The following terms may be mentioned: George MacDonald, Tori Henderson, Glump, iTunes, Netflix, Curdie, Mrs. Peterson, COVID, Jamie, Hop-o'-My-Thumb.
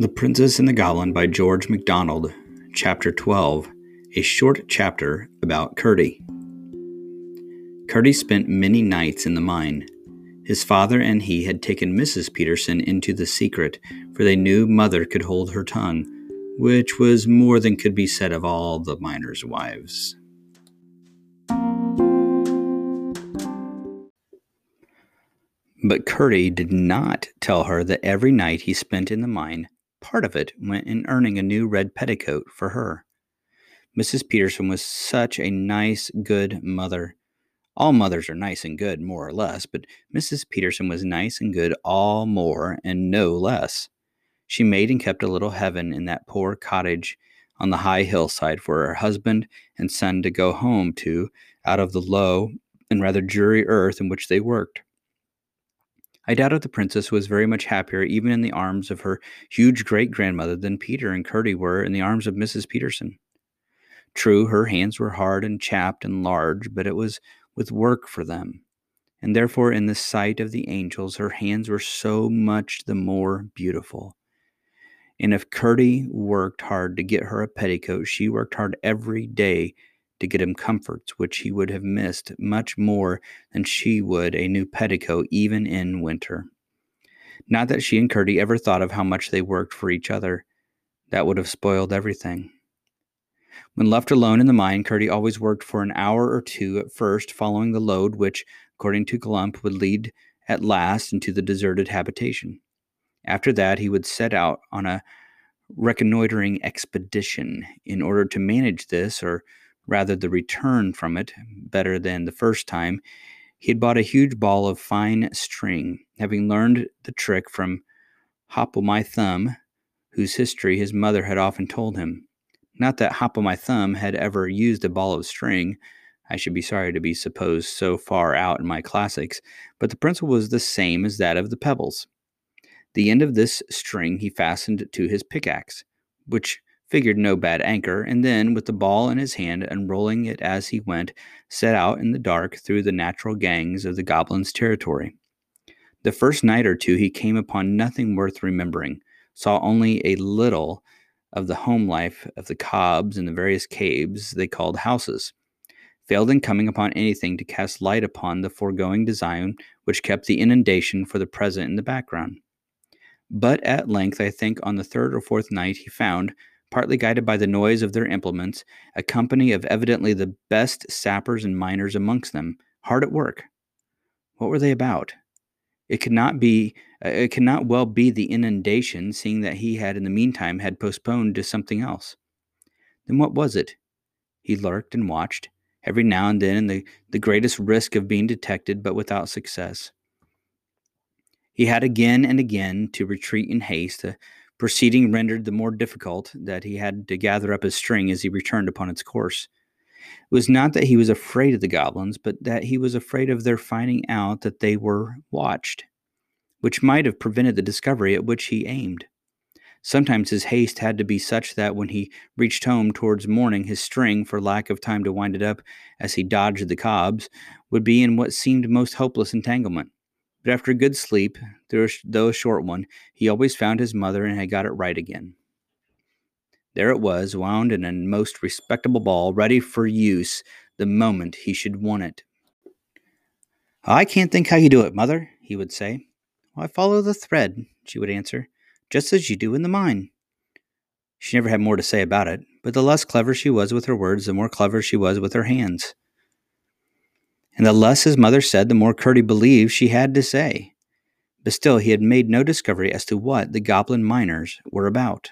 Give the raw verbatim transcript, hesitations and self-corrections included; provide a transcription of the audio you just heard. The Princess and the Goblin by George MacDonald, Chapter twelve, a short chapter about Curdie. Curdie spent many nights in the mine. His father and he had taken Missus Peterson into the secret, for they knew mother could hold her tongue, which was more than could be said of all the miners' wives. But Curdie did not tell her that every night he spent in the mine, part of it went in earning a new red petticoat for her. Missus Peterson was such a nice, good mother. All mothers are nice and good, more or less, but Missus Peterson was nice and good all more and no less. She made and kept a little heaven in that poor cottage on the high hillside for her husband and son to go home to out of the low and rather dreary earth in which they worked. I doubt if the princess was very much happier even in the arms of her huge great-grandmother than Peter and Curdie were in the arms of Missus Peterson. True, her hands were hard and chapped and large, but it was with work for them, and therefore in the sight of the angels her hands were so much the more beautiful. And if Curdie worked hard to get her a petticoat, she worked hard every day to get him comforts which he would have missed much more than she would a new petticoat even in winter. Not that she and Curdie ever thought of how much they worked for each other. That would have spoiled everything. When left alone in the mine, Curdie always worked for an hour or two at first, following the load which, according to Glump, would lead at last into the deserted habitation. After that, he would set out on a reconnoitering expedition in order to manage this, or rather the return from it, better than the first time. He had bought a huge ball of fine string, having learned the trick from Hop-o'-My-Thumb, whose history his mother had often told him. Not that Hop-o'-My-Thumb had ever used a ball of string. I should be sorry to be supposed so far out in my classics, but the principle was the same as that of the pebbles. The end of this string he fastened to his pickaxe, which figured no bad anchor, and then, with the ball in his hand and rolling it as he went, set out in the dark through the natural gangs of the goblins' territory. The first night or two he came upon nothing worth remembering, saw only a little of the home life of the cobs in the various caves they called houses, failed in coming upon anything to cast light upon the foregoing design, which kept the inundation for the present in the background. But at length, I think on the third or fourth night, he found, partly guided by the noise of their implements, a company of evidently the best sappers and miners amongst them, hard at work. What were they about? It could not be, it could not well be the inundation, seeing that he had in the meantime had postponed to something else. Then what was it? He lurked and watched, every now and then in the, the greatest risk of being detected, but without success. He had again and again to retreat in haste, a proceeding rendered the more difficult that he had to gather up his string as he returned upon its course. It was not that he was afraid of the goblins, but that he was afraid of their finding out that they were watched, which might have prevented the discovery at which he aimed. Sometimes his haste had to be such that when he reached home towards morning, his string, for lack of time to wind it up as he dodged the cobs, would be in what seemed most hopeless entanglement. But after a good sleep, though a short one, he always found his mother and had got it right again. There it was, wound in a most respectable ball, ready for use the moment he should want it. "I can't think how you do it, mother," he would say. "Well, I follow the thread," she would answer, "just as you do in the mine." She never had more to say about it, but the less clever she was with her words, the more clever she was with her hands. And the less his mother said, the more Curdie believed she had to say. But still he had made no discovery as to what the goblin miners were about.